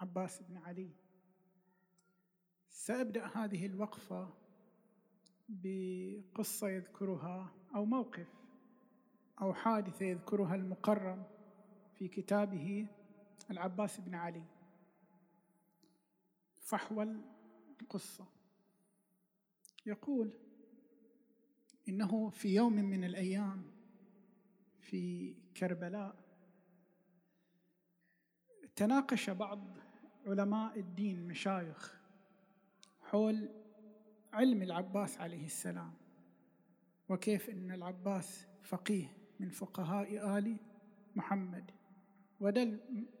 عباس بن علي. سأبدأ هذه الوقفة بقصة يذكرها أو موقف أو حادثة يذكرها المقرم في كتابه العباس بن علي. فحوى القصة يقول: إنه في يوم من الأيام في كربلاء تناقش بعض علماء الدين مشايخ حول علم العباس عليه السلام، وكيف أن العباس فقيه من فقهاء آل محمد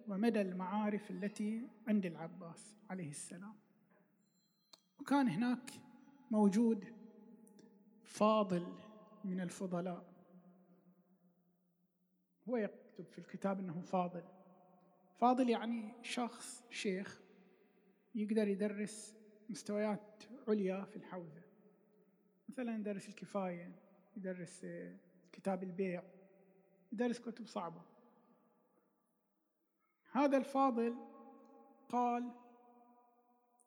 ومدى المعارف التي عند العباس عليه السلام. وكان هناك موجود فاضل من الفضلاء، هو يكتب في الكتاب أنه فاضل. فاضل يعني شخص شيخ يقدر يدرس مستويات عليا في الحوزة، مثلا يدرس الكفاية، يدرس كتاب البيع، يدرس كتب صعبة. هذا الفاضل قال: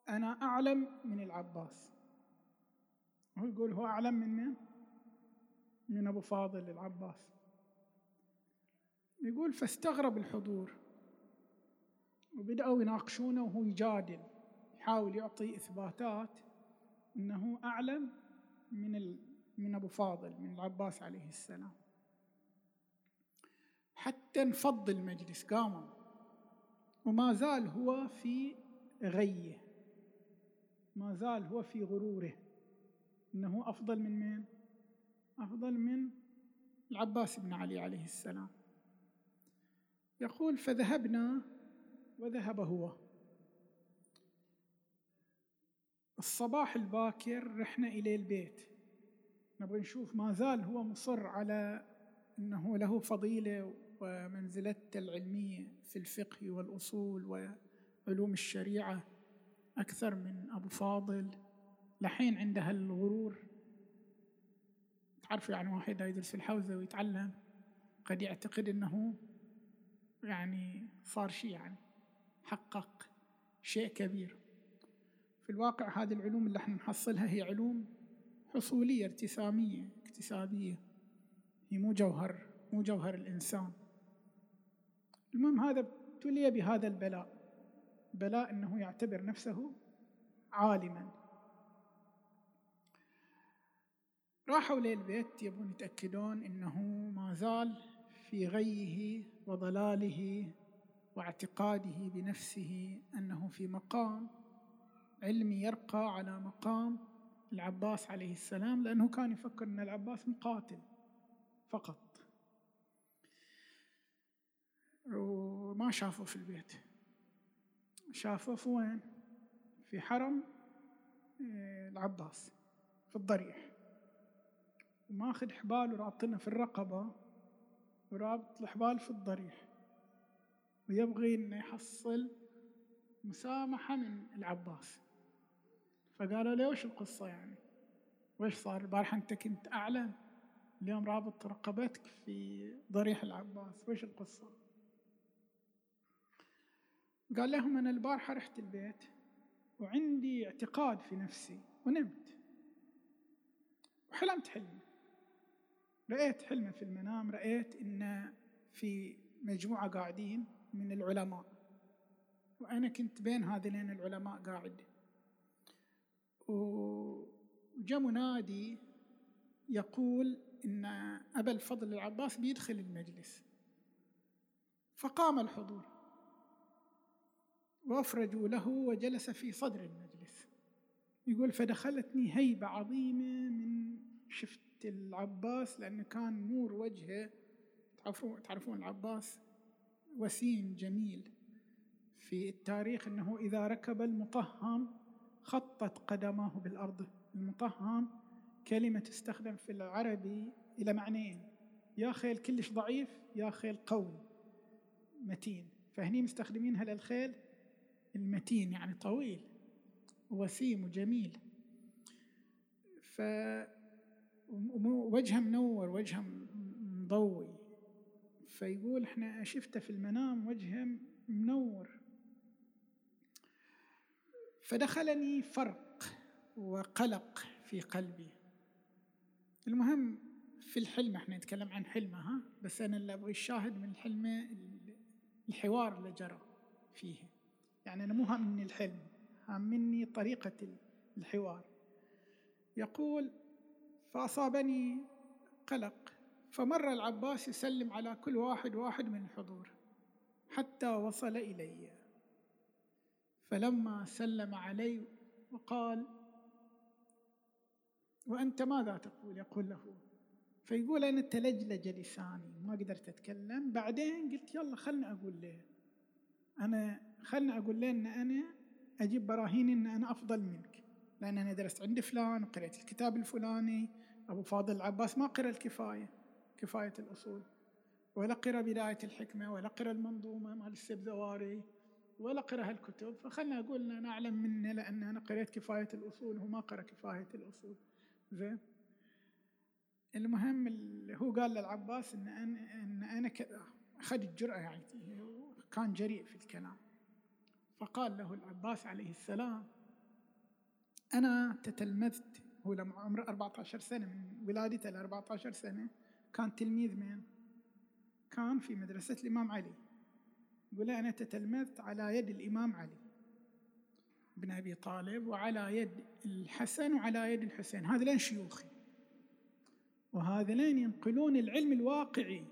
أنا أعلم من العباس. هو يقول هو أعلم مني، من أبو فاضل العباس. يقول فاستغرب الحضور وبدأوا يناقشونه وهو يجادل، يحاول يعطي إثباتات أنه أعلم من أبو فاضل، من العباس عليه السلام، حتى انفض المجلس. قاموا وما زال هو في غيه، ما زال هو في غروره أنه أفضل من مين؟ أفضل من العباس بن علي عليه السلام. يقول فذهبنا وذهب هو. الصباح الباكر رحنا إلى البيت، نبغى نشوف، ما زال هو مصر على أنه له فضيلة ومنزلته العلمية في الفقه والأصول وعلوم الشريعة أكثر من أبو فاضل. لحين عندها الغرور، تعرفوا يعني واحد يدرس في الحوزة ويتعلم قد يعتقد أنه يعني صار شيء، يعني حقق شيء كبير. في الواقع هذه العلوم اللي احنا نحصلها هي علوم حصولية ارتسامية اكتسابية، هي مو جوهر الإنسان. المهم هذا ابتلي بهذا بلاء أنه يعتبر نفسه عالما. راحوا للبيت يبون يتأكدون أنه ما زال في غيه وضلاله واعتقاده بنفسه أنه في مقام علمي يرقى على مقام العباس عليه السلام، لأنه كان يفكر أن العباس مقاتل فقط. وما شافه في البيت، شافه في وين؟ في حرم العباس في الضريح، وماخذ حبال ورابطنا في الرقبة ورابط الحبال في الضريح، ويبغي أن يحصل مسامحة من العباس. فقالوا له وش القصة يعني؟ وش صار البارحة؟ أنت كنت أعلم، اليوم رابط رقبتك في ضريح العباس، وش القصة؟ قال لهم أنا البارحة رحت البيت وعندي اعتقاد في نفسي ونمت وحلمت حلم، رأيت حلم في المنام، رأيت إن في مجموعة قاعدين من العلماء وأنا كنت بين هذين العلماء قاعد، وجاء منادي يقول إن أبا الفضل العباس بيدخل المجلس. فقام الحضور وأفرجوا له وجلس في صدر المجلس. يقول فدخلتني هيبة عظيمة من شفت العباس، لأنه كان نور وجهه، تعرفون العباس وسيم جميل في التاريخ، أنه إذا ركب المطهم خطت قدماه بالأرض. المطهم كلمة تستخدم في العربي إلى معنيين: يا خيل كلش ضعيف، يا خيل قوي متين. فهني مستخدمينها للخيل المتين، يعني طويل وسيم وجميل، وجهه منور، وجهه مضوي. فيقول احنا شفته في المنام وجهه منور، فدخلني فرق وقلق في قلبي. المهم في الحلمة، احنا نتكلم عن حلمة ها، بس أنا اللي أبغي الشاهد من الحلمة الحوار اللي جرى فيه. يعني أنا مو هامني الحلم، هامني طريقة الحوار. يقول فأصابني قلق، فمر العباس يسلم على كل واحد من الحضور حتى وصل إلي، فلما سلم علي وقال وأنت ماذا تقول؟ يقول له، فيقول أنا تلجلج لساني ما قدرت أتكلم. بعدين قلت يلا خلنا أقول له أن أنا أجيب براهين أن أنا أفضل منك، لأن أنا درست عند فلان وقرأت الكتاب الفلاني. أبو فاضل العباس ما قرأ كفاية الأصول، ولا قرأ بداية الحكمة، ولا قرأ المنظومة مال السبزواري، ولا قرأ هالكتب، فخلنا أقول أنا أعلم منه لأن أنا قرأت كفاية الأصول وما قرأ كفاية الأصول. زين، المهم هو قال للعباس أن أنا كذا، أخذ الجرأة يعني، كان جريء في الكلام. فقال له العباس عليه السلام أنا تتلمذت، هو لما عمره 14 سنة، من ولادته ل 14 سنة كان تلميذ من؟ كان في مدرسة الإمام علي. يقول أنا تتلمذت على يد الإمام علي بن أبي طالب، وعلى يد الحسن، وعلى يد الحسين، هذين شيوخي، وهذين ينقلون العلم الواقعي،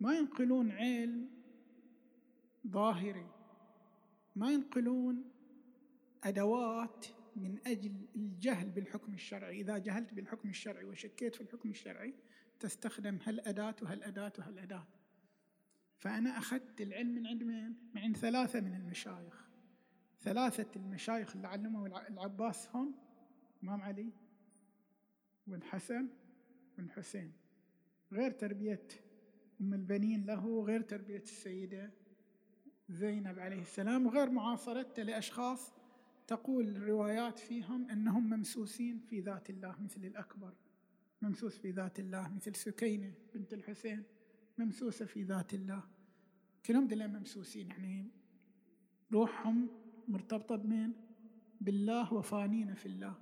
ما ينقلون علم ظاهري، ما ينقلون أدوات من أجل الجهل بالحكم الشرعي. إذا جهلت بالحكم الشرعي وشكيت في الحكم الشرعي تستخدم هالأداة. فأنا أخذت العلم من عند مين؟ من عند ثلاثة المشايخ اللي علموا العباس، هم إمام علي والحسن والحسين، غير تربية أم البنين له، غير تربية السيدة زينب عليه السلام، وغير معاصرته لأشخاص تقول الروايات فيهم أنهم ممسوسين في ذات الله، مثل الأكبر ممسوس في ذات الله، مثل سكينة بنت الحسين ممسوسة في ذات الله. كلهم دلهم ممسوسين، يعني روحهم مرتبطة بمن؟ بالله، وفانين في الله.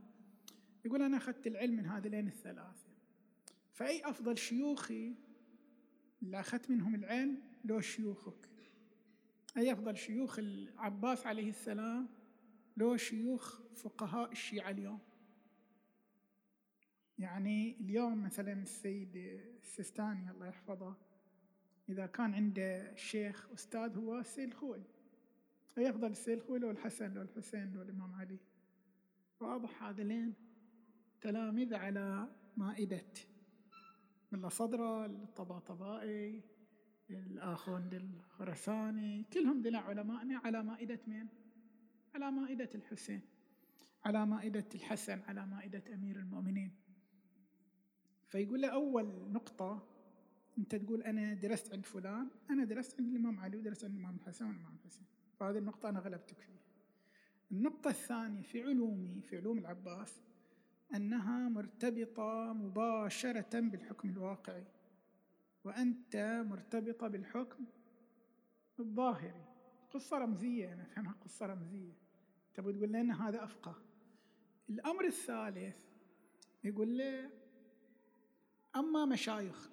يقول أنا أخذت العلم من هذين الثلاثة، فأي أفضل شيوخي اللي أخذت منهم العلم لو شيوخك، أي أفضل شيوخ العباس عليه السلام لو شيوخ فقهاء الشيعة اليوم. يعني اليوم مثلا السيد السيستاني الله يحفظه، إذا كان عنده شيخ أستاذ هو السيد الخول، أي أفضل السيد الخول لو الحسن لو الحسين لو الإمام علي؟ واضح هذين تلاميذ على مائدة، من الصدر الطباطبائي، الآخوند الخراساني، كلهم ذلا علماءنا على مائدة مين؟ على مائدة الحسين، على مائدة الحسن، على مائدة أمير المؤمنين. فيقول له أول نقطة أنت تقول أنا درست عند فلان، أنا درست عند الإمام علي ودرست عند الإمام الحسن والإمام الحسين، فهذه النقطة أنا غلبتك فيها. النقطة الثانية في علوم العباس أنها مرتبطة مباشرة بالحكم الواقعي، وأنت مرتبطة بالحكم الظاهري. قصة رمزية، أنا أفهمها قصة رمزية، تبغى تقول لنا هذا أفقه. الأمر الثالث يقول له أما مشايخك،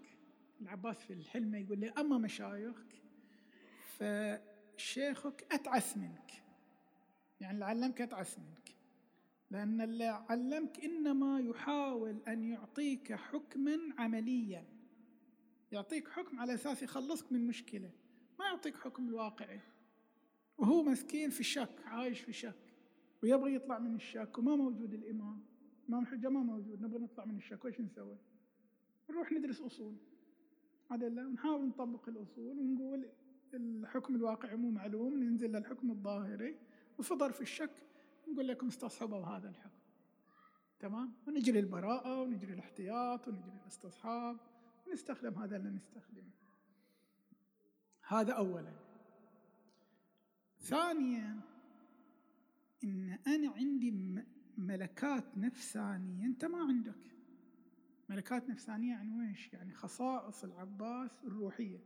العباس في الحلم يقول له أما مشايخك فشيخك أتعس منك، يعني اللي علمك أتعس منك، لأن اللي علمك إنما يحاول أن يعطيك حكماً عملياً، يعطيك حكم على أساس يخلصك من مشكلة، ما يعطيك حكم الواقعي. وهو مسكين في الشك، عايش في الشك ويبغي يطلع من الشك، وما موجود الإمام الحجة ما موجود، نبغى نطلع من الشك، وإيش نسوي؟ نروح ندرس أصول عدل، ونحاول نطبق الأصول، ونقول الحكم الواقعي مو معلوم، ننزل للحكم الظاهري، وفضل في الشك نقول لكم استصحبوا هذا الحكم، تمام، ونجري البراءة، ونجري الاحتياط، ونجري الاستصحاب، ونستخدم هذا اللي نستخدمه. هذا أولا. ثانيا إن أنا عندي ملكات نفسانية أنت ما عندك. ملكات نفسانية يعني ويش؟ يعني خصائص العباس الروحية.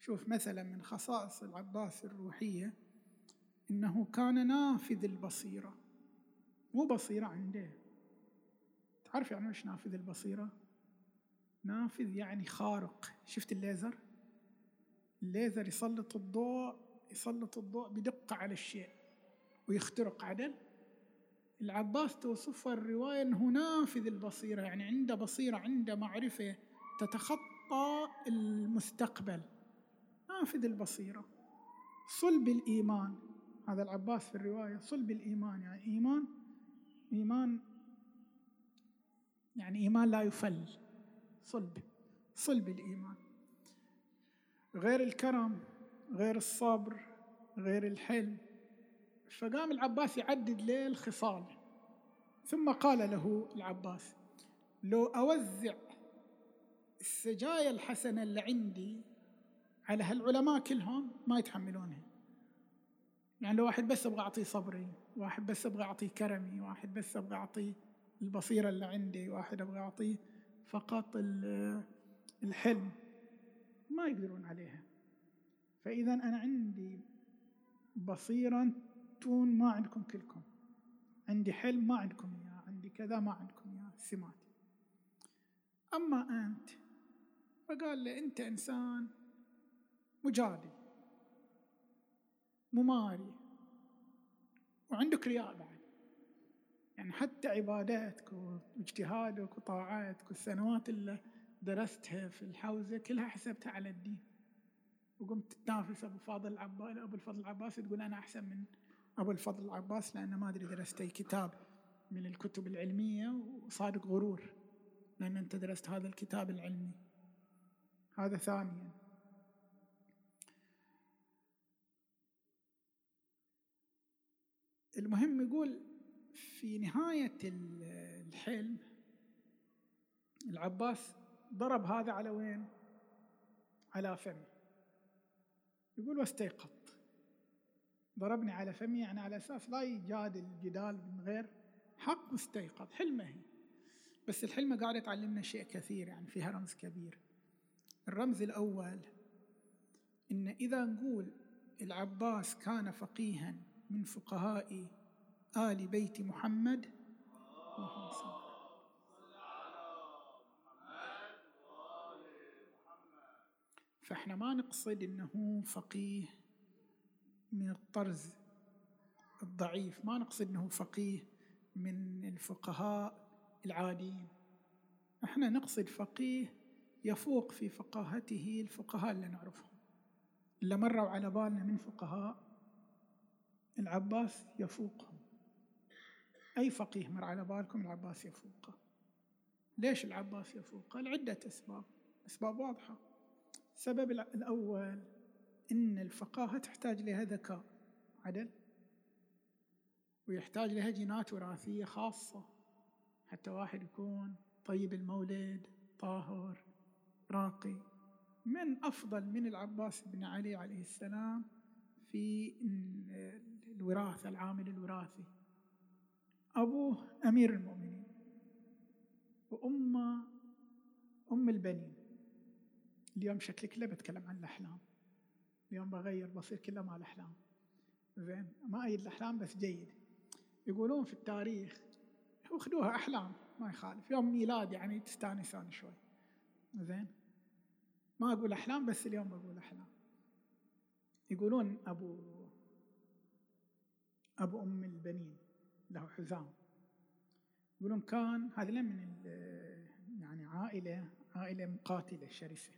شوف مثلا من خصائص العباس الروحية إنه كان نافذ البصيرة، مو بصيرة عنده. تعرف يعني إيش نافذ البصيرة؟ نافذ يعني خارق. شفت الليزر؟ الليزر يسلط الضوء بدقة على الشيء ويخترق. عدل العباس توصفه الرواية أنه نافذ البصيرة، يعني عنده بصيرة، عنده معرفة تتخطى المستقبل. نافذ البصيرة، صلب الإيمان. هذا العباس في الرواية صلب الإيمان، يعني إيمان يعني إيمان لا يفل، صلب الإيمان. غير الكرم، غير الصبر، غير الحلم. فقام العباس يعدد ليه الخصال، ثم قال له العباس: لو أوزع السجايا الحسنة اللي عندي على هالعلماء كلهم ما يتحملونها. يعني لو واحد بس أبغى أعطيه صبري، واحد بس أبغى أعطيه كرمي، واحد بس أبغى أعطيه البصيرة اللي عندي، واحد أبغى أعطيه فقط الحلم، ما يقدرون عليها. فإذا أنا عندي بصيرة تون ما عندكم كلكم، عندي حلم ما عندكم إياه، عندي كذا ما عندكم إياه، سماتي. أما أنت، فقال لي أنت إنسان مجادل مماري، وعندك رياء بعد. يعني حتى عباداتك واجتهادك وطاعاتك والسنوات اللي درستها في الحوزة كلها حسبتها على الدين، وقمت تتنافس أبو الفضل العباس تقول أنا أحسن من أبو الفضل العباس لأنه ما أدري درست أي كتاب من الكتب العلمية. وصادق غرور لأن أنت درست هذا الكتاب العلمي. هذا ثانيا. المهم يقول في نهاية الحلم العباس ضرب هذا على وين؟ على فمه. يقول: واستيقظ. ضربني على فمي، يعني على أساس لا يجادل جدال من غير حق. واستيقظ، حلمه. بس الحلمة قاعدة تعلمنا شيء كثير، يعني فيها رمز كبير. الرمز الأول إن إذا نقول العباس كان فقيها من فقهاء آل بيت محمد، اللهم صل على محمد، فإحنا ما نقصد إنه فقيه من الطرز الضعيف، ما نقصد إنه فقيه من الفقهاء العاديين. إحنا نقصد فقيه يفوق في فقاهته الفقهاء اللي نعرفهم، اللي مروا على بالنا من فقهاء العباس يفوقهم. أي فقيه مر على بالكم العباس يفوقه. ليش العباس يفوقه؟ لعدة أسباب، أسباب واضحة. السبب الأول إن الفقاهة تحتاج لها ذكاء، عدل، ويحتاج لها جينات وراثية خاصة. حتى واحد يكون طيب المولد، طاهر، راقي، من أفضل من العباس بن علي عليه السلام في الوراثة، العامل الوراثي. أبوه أمير المؤمنين، وأمه أم البنين. اليوم شكلي كله بتكلم عن الأحلام، اليوم بغير بصير كله مع الأحلام، زين؟ ما أيد الأحلام بس جيد. يقولون في التاريخ أخذوها أحلام، ما يخالف، يوم ميلاد يعني تستانسون شوي، زين؟ ما أقول أحلام بس اليوم بقول أحلام. يقولون أبو أم البنين له حزام، يقولون كان هذا من يعني عائلة مقاتلة شرسة،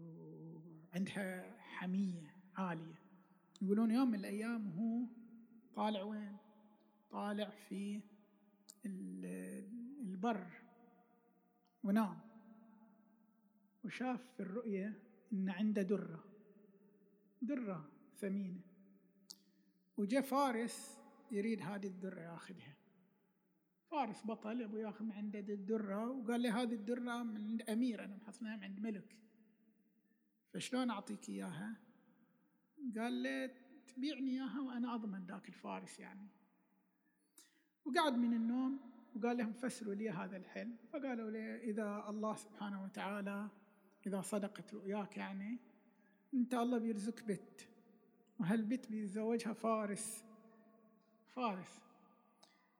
وعندها حمية عالية. يقولون يوم من الأيام هو طالع وين؟ طالع في البر ونام، وشاف في الرؤية إن عنده درة ثمينة، وجاء فارس يريد هذه الدرة ياخذها. فارس بطل يبغى ياخذ من عنده الدرة، وقال لي هذه الدرة من عند أمير، أنا محصناها من عند ملك، فشلون أعطيك إياها؟ قال لي تبيعني إياها وأنا أضمن ذاك الفارس يعني. وقعد من النوم وقال لهم فسروا لي هذا الحلم. فقالوا لي إذا الله سبحانه وتعالى إذا صدقت رؤياك، يعني أنت الله بيرزق بيت وهالبت بيتزوجها فارس،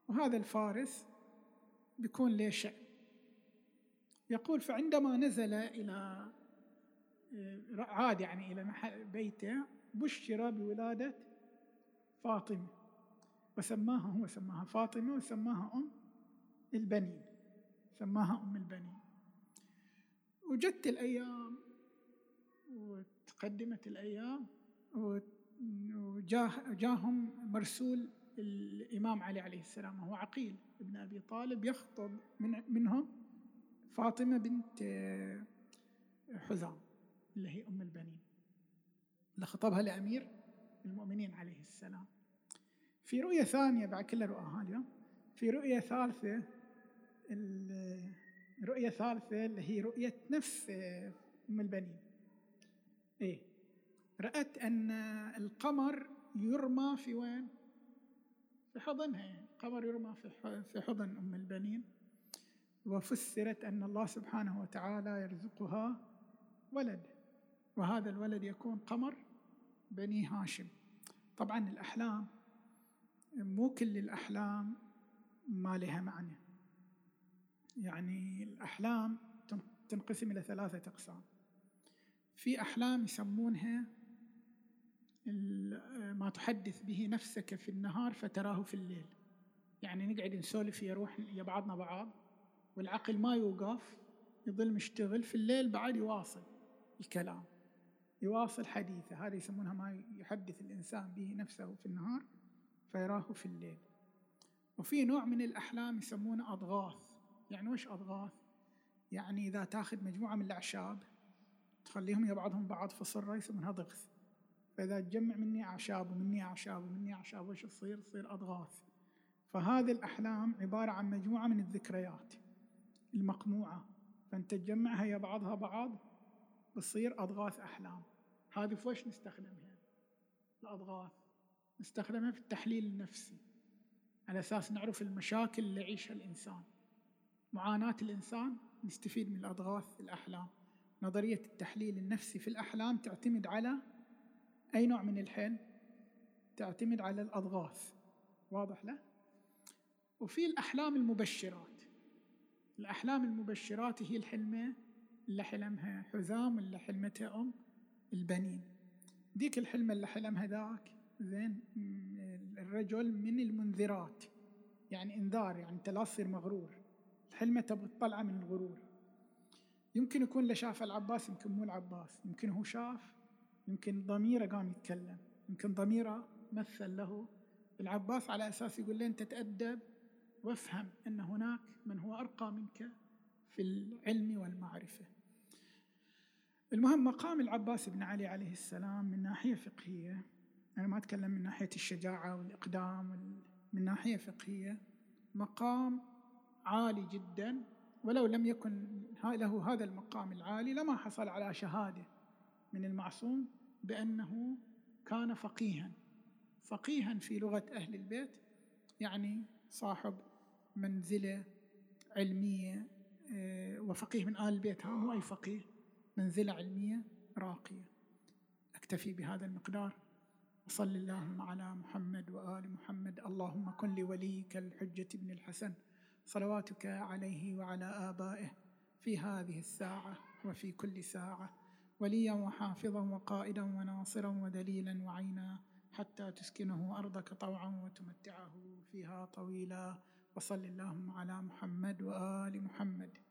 وهذا الفارس بيكون له شأن. يقول فعندما نزل إلى عاد يعني إلى محل بيته بشر بولادة فاطمة، وسماها هو سماها فاطمة، وسماها أم البنين. وجت الأيام وتقدمت الأيام وجاهم مرسول الإمام علي عليه السلام، هو عقيل ابن أبي طالب، يخطب منهم فاطمة بنت حزام اللي هي أم البنين، اللي خطبها لأمير المؤمنين عليه السلام. في رؤية ثانية بعد كل رؤاها اليوم، في رؤية ثالثة اللي هي رؤية نفس أم البنين. رأت أن القمر يرمى في وين؟ في حضنها، القمر يرمى في حضن أم البنين. وفسرت أن الله سبحانه وتعالى يرزقها ولد، وهذا الولد يكون قمر بني هاشم. طبعاً الأحلام مو كل الأحلام ما لها معنى، يعني الأحلام تنقسم إلى 3 أقسام. في أحلام يسمونها ما تحدث به نفسك في النهار فتراه في الليل، يعني نقعد نسولف يا بعضنا بعض والعقل ما يوقف، يظل مشتغل في الليل، بعد يواصل الكلام، يواصل حديثه. هذا يسمونها ما يحدث الإنسان به نفسه في النهار فيراه في الليل. وفي نوع من الأحلام يسمونه أضغاث. يعني وش أضغاث؟ يعني إذا تاخذ مجموعة من الأعشاب تخليهم يا بعضهم بعض فصرة يسمونها ضغث، فإذا تجمع مني أعشاب ومني أعشاب ومني أعشاب وش تصير؟ تصير أضغاث. فهذه الأحلام عبارة عن مجموعة من الذكريات المقموعة، فأنت تجمعها يا بعضها بعض بتصير أضغاث أحلام. هذه في وش نستخدمها؟ الأضغاث نستخدمها في التحليل النفسي، على أساس نعرف المشاكل اللي يعيشها الإنسان، معاناة الإنسان، نستفيد من الأضغاث في الأحلام. نظرية التحليل النفسي في الأحلام تعتمد على أي نوع من الحل؟ تعتمد على الأضغاث، واضح له؟ وفي الأحلام المبشرات. الأحلام المبشرات هي الحلمة اللي حلمها حزام واللي حلمتها أم البنين. ديك الحلمة اللي حلمها ذاك زين الرجل من المنذرات، يعني إنذار، يعني أنت لا تصير مغرور، الحلمة تبغى تطلع من الغرور. يمكن يكون اللي شافه العباس، يمكن مو العباس، يمكن هو شاف، يمكن ضميره قام يتكلم، يمكن ضميره مثل له العباس على أساس يقول له أنت تأدب وافهم أن هناك من هو أرقى منك في العلم والمعرفة. المهم مقام العباس بن علي عليه السلام من ناحية فقهية، أنا ما أتكلم من ناحية الشجاعة والإقدام، من ناحية فقهية مقام عالي جدا، ولو لم يكن له هذا المقام العالي لما حصل على شهادة من المعصوم بأنه كان فقيها في لغة أهل البيت، يعني صاحب منزلة علمية وفقيه من آل البيت، ها هو أي فقيه، منزلة علمية راقية. أكتفي بهذا المقدار، وصل اللهم على محمد وآل محمد. اللهم كن لوليك الحجة ابن الحسن صلواتك عليه وعلى آبائه في هذه الساعة وفي كل ساعة، وليا وحافظا وقائدا وناصرا ودليلا وعينا، حتى تسكنه أرضك طوعا وتمتعه فيها طويلا. وصل اللهم على محمد وآل محمد.